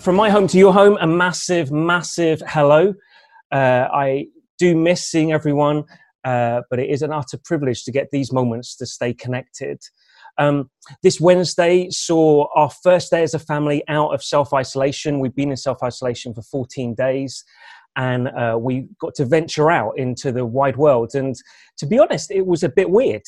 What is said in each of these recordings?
From my home to your home, a massive, massive hello. I do miss seeing everyone, but it is an utter privilege to get these moments to stay connected. This Wednesday saw our first day as a family out of self-isolation. We've been in self-isolation for 14 days, and we got to venture out into the wide world. And to be honest, it was a bit weird.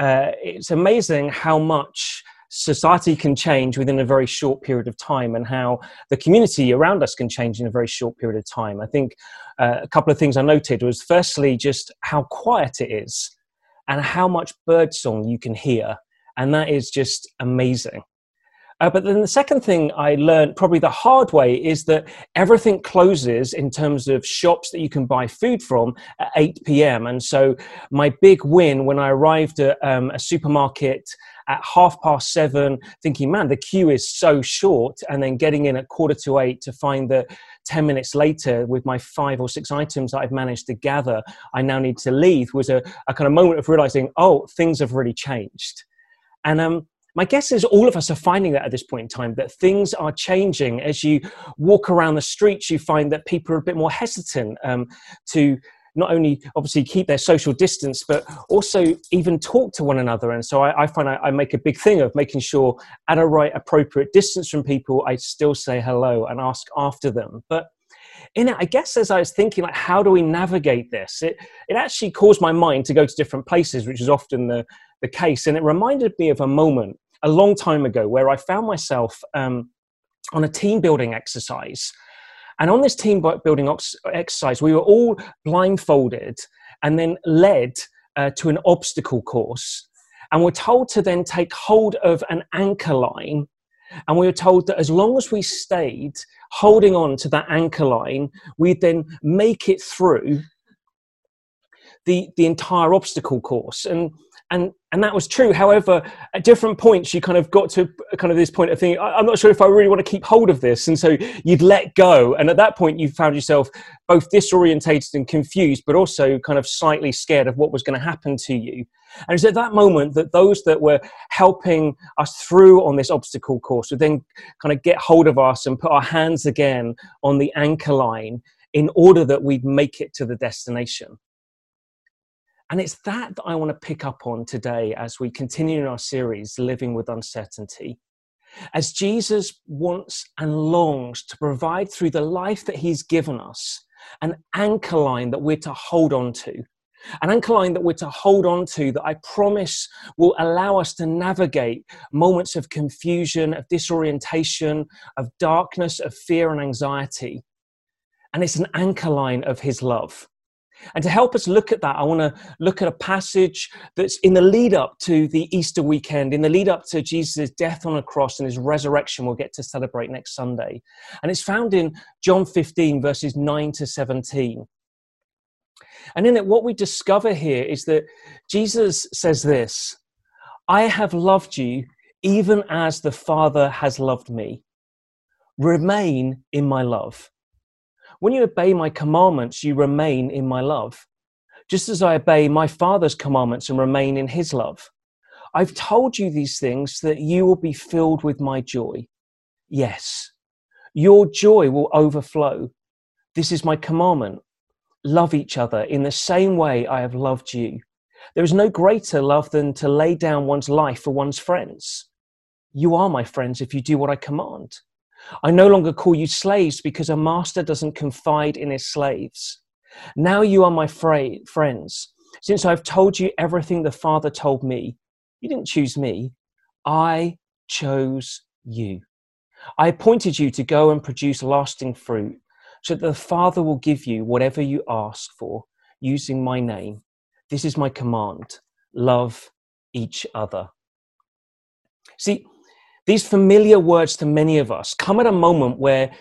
It's amazing how much society can change within a very short period of time, and how the community around us can change in a very short period of time. I think a couple of things I noted was, firstly, just how quiet it is and how much birdsong you can hear. And that is just amazing. But then the second thing I learned, probably the hard way, is that everything closes in terms of shops that you can buy food from at 8 p.m. And so my big win when I arrived at a supermarket at 7:30, thinking, man, the queue is so short, and then getting in at 7:45 to find that 10 minutes later, with my 5 or 6 items that I've managed to gather, I now need to leave, was a kind of moment of realizing, oh, things have really changed. And my guess is all of us are finding that at this point in time, that things are changing. As you walk around the streets, you find that people are a bit more hesitant to not only obviously keep their social distance, but also even talk to one another. And so I find I make a big thing of making sure at a right appropriate distance from people, I still say hello and ask after them. But in it, I guess as I was thinking, like, how do we navigate this? It actually caused my mind to go to different places, which is often the case. And it reminded me of a moment a long time ago where I found myself on a team building exercise. And on this team building exercise, we were all blindfolded and then led to an obstacle course. And we're told to then take hold of an anchor line. And we were told that as long as we stayed holding on to that anchor line, we'd then make it through the entire obstacle course. And that was true. However, at different points, you kind of got to kind of this point of thinking, I'm not sure if I really want to keep hold of this. And so you'd let go. And at that point, you found yourself both disorientated and confused, but also kind of slightly scared of what was going to happen to you. And it's at that moment that those that were helping us through on this obstacle course would then kind of get hold of us and put our hands again on the anchor line in order that we'd make it to the destination. And it's that I want to pick up on today as we continue in our series, Living with Uncertainty. As Jesus wants and longs to provide through the life that he's given us, an anchor line that we're to hold on to. An anchor line that we're to hold on to that I promise will allow us to navigate moments of confusion, of disorientation, of darkness, of fear and anxiety. And it's an anchor line of his love. And to help us look at that, I want to look at a passage that's in the lead up to the Easter weekend, in the lead up to Jesus' death on a cross and his resurrection we'll get to celebrate next Sunday. And it's found in John 15, verses 9 to 17. And in it, what we discover here is that Jesus says this, "I have loved you even as the Father has loved me. Remain in my love. When you obey my commandments, you remain in my love, just as I obey my Father's commandments and remain in his love. I've told you these things that you will be filled with my joy. Yes, your joy will overflow. This is my commandment. Love each other in the same way I have loved you. There is no greater love than to lay down one's life for one's friends. You are my friends if you do what I command. I no longer call you slaves because a master doesn't confide in his slaves. Now you are my friends, since I've told you everything the Father told me. You didn't choose me. I chose you. I appointed you to go and produce lasting fruit, so that the Father will give you whatever you ask for using my name. This is my command. Love each other." See, these familiar words to many of us come at a moment where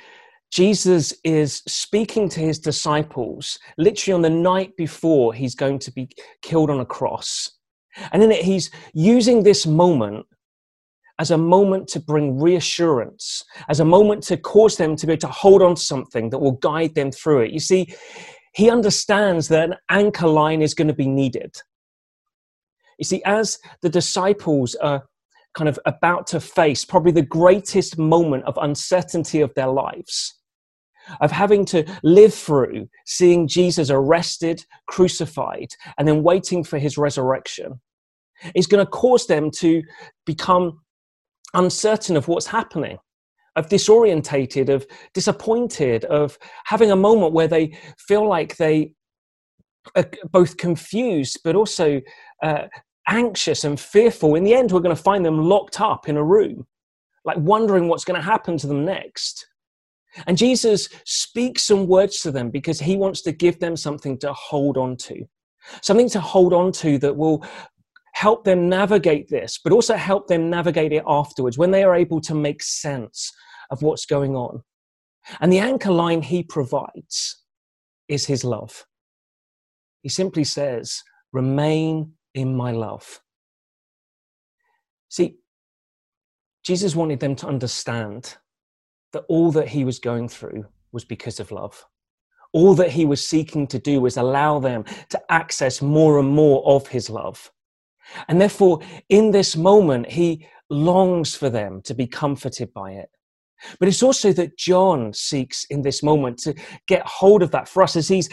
Jesus is speaking to his disciples, literally on the night before he's going to be killed on a cross. And in it, he's using this moment as a moment to bring reassurance, as a moment to cause them to be able to hold on to something that will guide them through it. You see, he understands that an anchor line is going to be needed. You see, as the disciples are kind of about to face probably the greatest moment of uncertainty of their lives, of having to live through seeing Jesus arrested, crucified, and then waiting for his resurrection, is going to cause them to become uncertain of what's happening, of disorientated, of disappointed, of having a moment where they feel like they are both confused but also anxious and fearful. In the end, we're going to find them locked up in a room, like wondering what's going to happen to them next. And Jesus speaks some words to them because he wants to give them something to hold on to, something to hold on to that will help them navigate this, but also help them navigate it afterwards when they are able to make sense of what's going on. And the anchor line he provides is his love. He simply says, "Remain in my love." See, Jesus wanted them to understand that all that he was going through was because of love. All that he was seeking to do was allow them to access more and more of his love. And therefore, in this moment, he longs for them to be comforted by it. But it's also that John seeks in this moment to get hold of that for us as he's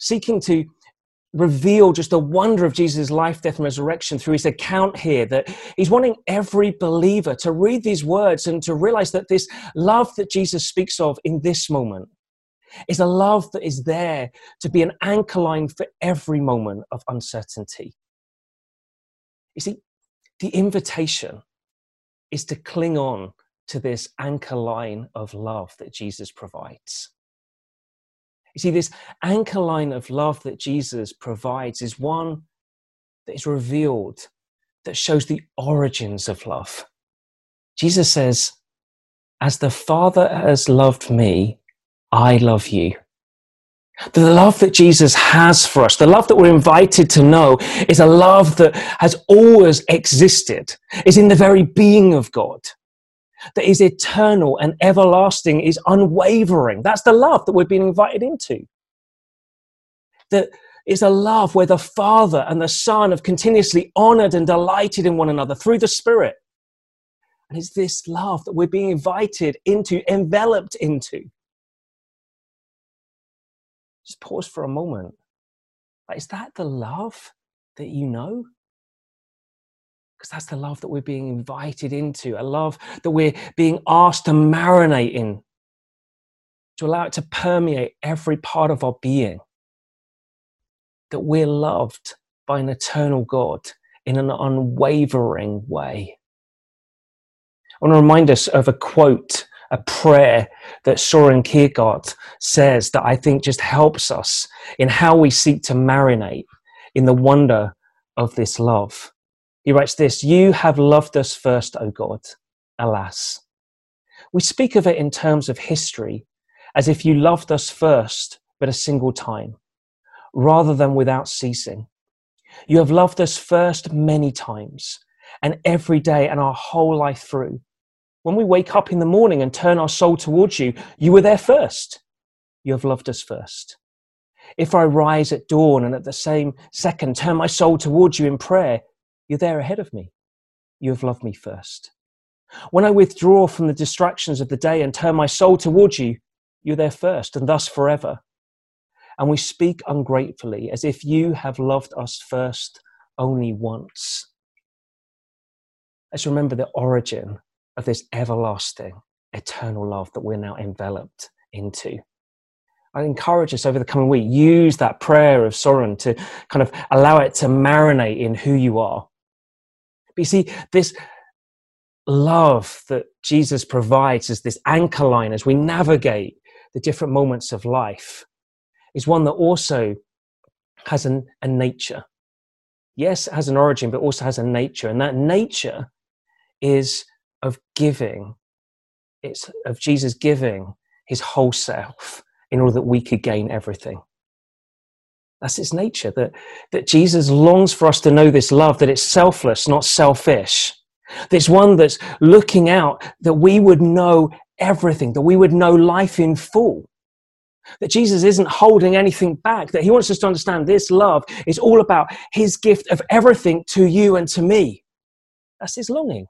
seeking to reveal just the wonder of Jesus' life, death, and resurrection through his account here, that he's wanting every believer to read these words and to realize that this love that Jesus speaks of in this moment is a love that is there to be an anchor line for every moment of uncertainty. You see, the invitation is to cling on to this anchor line of love that Jesus provides. You see, this anchor line of love that Jesus provides is one that is revealed, that shows the origins of love. Jesus says, "As the Father has loved me, I love you." The love that Jesus has for us, the love that we're invited to know, is a love that has always existed, is in the very being of God, that is eternal and everlasting, is unwavering. That's the love that we're being invited into. That is a love where the Father and the Son have continuously honored and delighted in one another through the Spirit. And it's this love that we're being invited into, enveloped into. Just pause for a moment. Is that the love that you know? Because that's the love that we're being invited into, a love that we're being asked to marinate in, to allow it to permeate every part of our being. That we're loved by an eternal God in an unwavering way. I want to remind us of a quote, a prayer that Søren Kierkegaard says that I think just helps us in how we seek to marinate in the wonder of this love. He writes this: "You have loved us first, O God, alas." We speak of it in terms of history, as if you loved us first but a single time, rather than without ceasing. You have loved us first many times, and every day and our whole life through. When we wake up in the morning and turn our soul towards you, you were there first. You have loved us first. If I rise at dawn and at the same second turn my soul towards you in prayer, you're there ahead of me. You have loved me first. When I withdraw from the distractions of the day and turn my soul towards you, you're there first, and thus forever. And we speak ungratefully, as if you have loved us first only once. Let's remember the origin of this everlasting, eternal love that we're now enveloped into. I encourage us over the coming week, use that prayer of Søren to kind of allow it to marinate in who you are. But you see, this love that Jesus provides as this anchor line as we navigate the different moments of life is one that also has a nature. Yes, it has an origin, but also has a nature. And that nature is of giving. It's of Jesus giving his whole self in order that we could gain everything. That's its nature, that Jesus longs for us to know this love, that it's selfless, not selfish. This one that's looking out, that we would know everything, that we would know life in full. That Jesus isn't holding anything back, that he wants us to understand this love is all about his gift of everything to you and to me. That's his longing.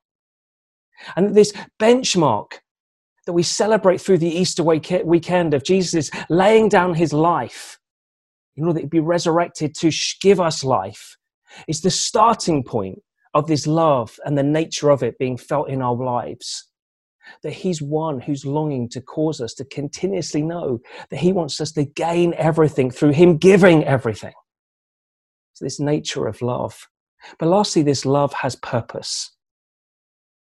And this benchmark that we celebrate through the Easter weekend of Jesus laying down his life in order that he'd be resurrected to give us life is the starting point of this love and the nature of it being felt in our lives. That he's one who's longing to cause us to continuously know that he wants us to gain everything through him giving everything. So this nature of love. But lastly, this love has purpose.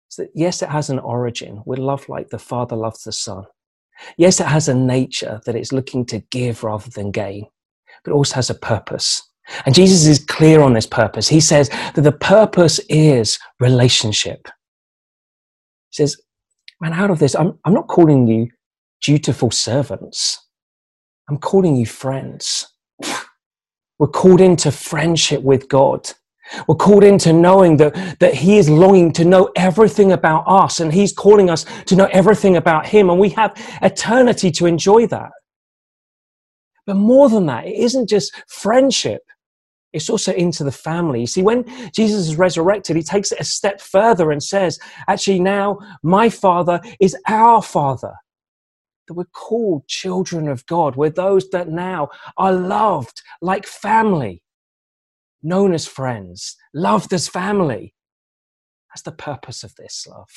So that, yes, it has an origin. We love like the Father loves the Son. Yes, it has a nature that it's looking to give rather than gain, but it also has a purpose. And Jesus is clear on this purpose. He says that the purpose is relationship. He says, man, out of this, I'm not calling you dutiful servants. I'm calling you friends. We're called into friendship with God. We're called into knowing that he is longing to know everything about us, and he's calling us to know everything about him, and we have eternity to enjoy that. But more than that, it isn't just friendship. It's also into the family. You see, when Jesus is resurrected, he takes it a step further and says, actually now my Father is our Father. That we're called children of God. We're those that now are loved like family, known as friends, loved as family. That's the purpose of this love,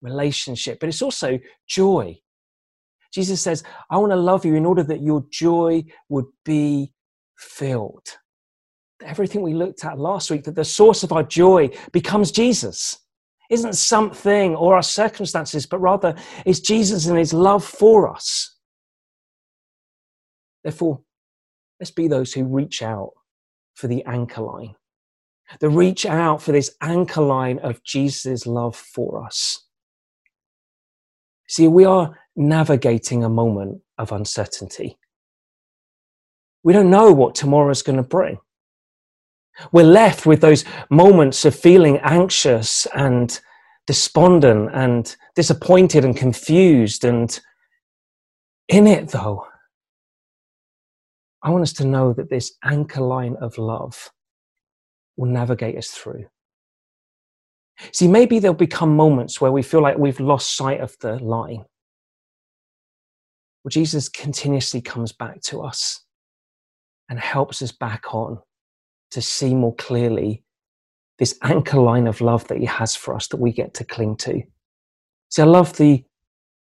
relationship. But it's also joy. Jesus says, I want to love you in order that your joy would be filled. Everything we looked at last week, that the source of our joy becomes Jesus. Isn't something or our circumstances, but rather it's Jesus and his love for us. Therefore, let's be those who reach out for the anchor line. They reach out for this anchor line of Jesus' love for us. See, we are navigating a moment of uncertainty. We don't know what tomorrow's going to bring. We're left with those moments of feeling anxious and despondent and disappointed and confused. And in it, though, I want us to know that this anchor line of love will navigate us through. See, maybe there'll become moments where we feel like we've lost sight of the line. Well, Jesus continuously comes back to us and helps us back on to see more clearly this anchor line of love that he has for us that we get to cling to. See, I love the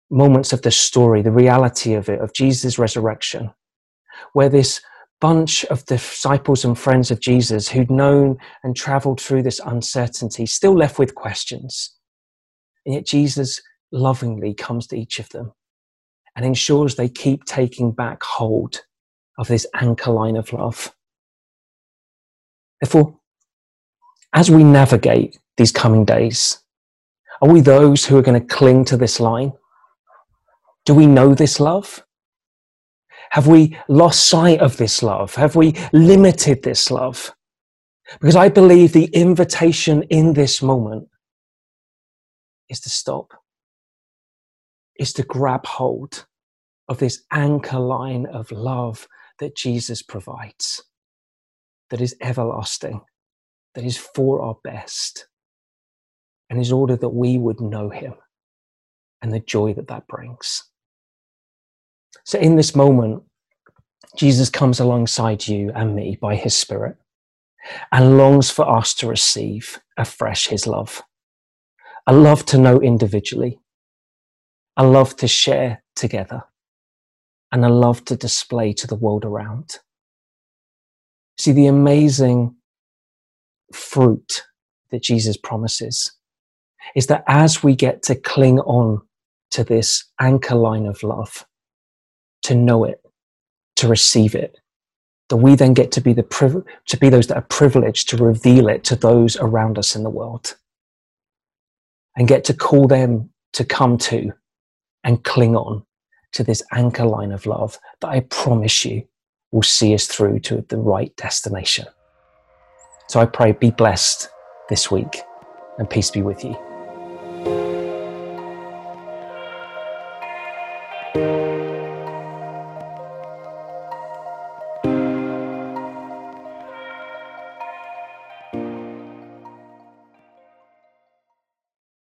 moments of the story, the reality of it, of Jesus' resurrection, where this bunch of disciples and friends of Jesus who'd known and traveled through this uncertainty, still left with questions. And yet Jesus lovingly comes to each of them and ensures they keep taking back hold of this anchor line of love. Therefore, as we navigate these coming days, are we those who are going to cling to this line? Do we know this love? Have we lost sight of this love? Have we limited this love? Because I believe the invitation in this moment is to stop, is to grab hold of this anchor line of love that Jesus provides. That is everlasting, that is for our best, and is in order that we would know him and the joy that that brings. So in this moment, Jesus comes alongside you and me by his Spirit and longs for us to receive afresh his love, a love to know individually, a love to share together, and a love to display to the world around. See, the amazing fruit that Jesus promises is that as we get to cling on to this anchor line of love, to know it, to receive it, that we then get to be those that are privileged to reveal it to those around us in the world and get to call them to come to and cling on to this anchor line of love that I promise you will see us through to the right destination. So I pray, be blessed this week, and peace be with you.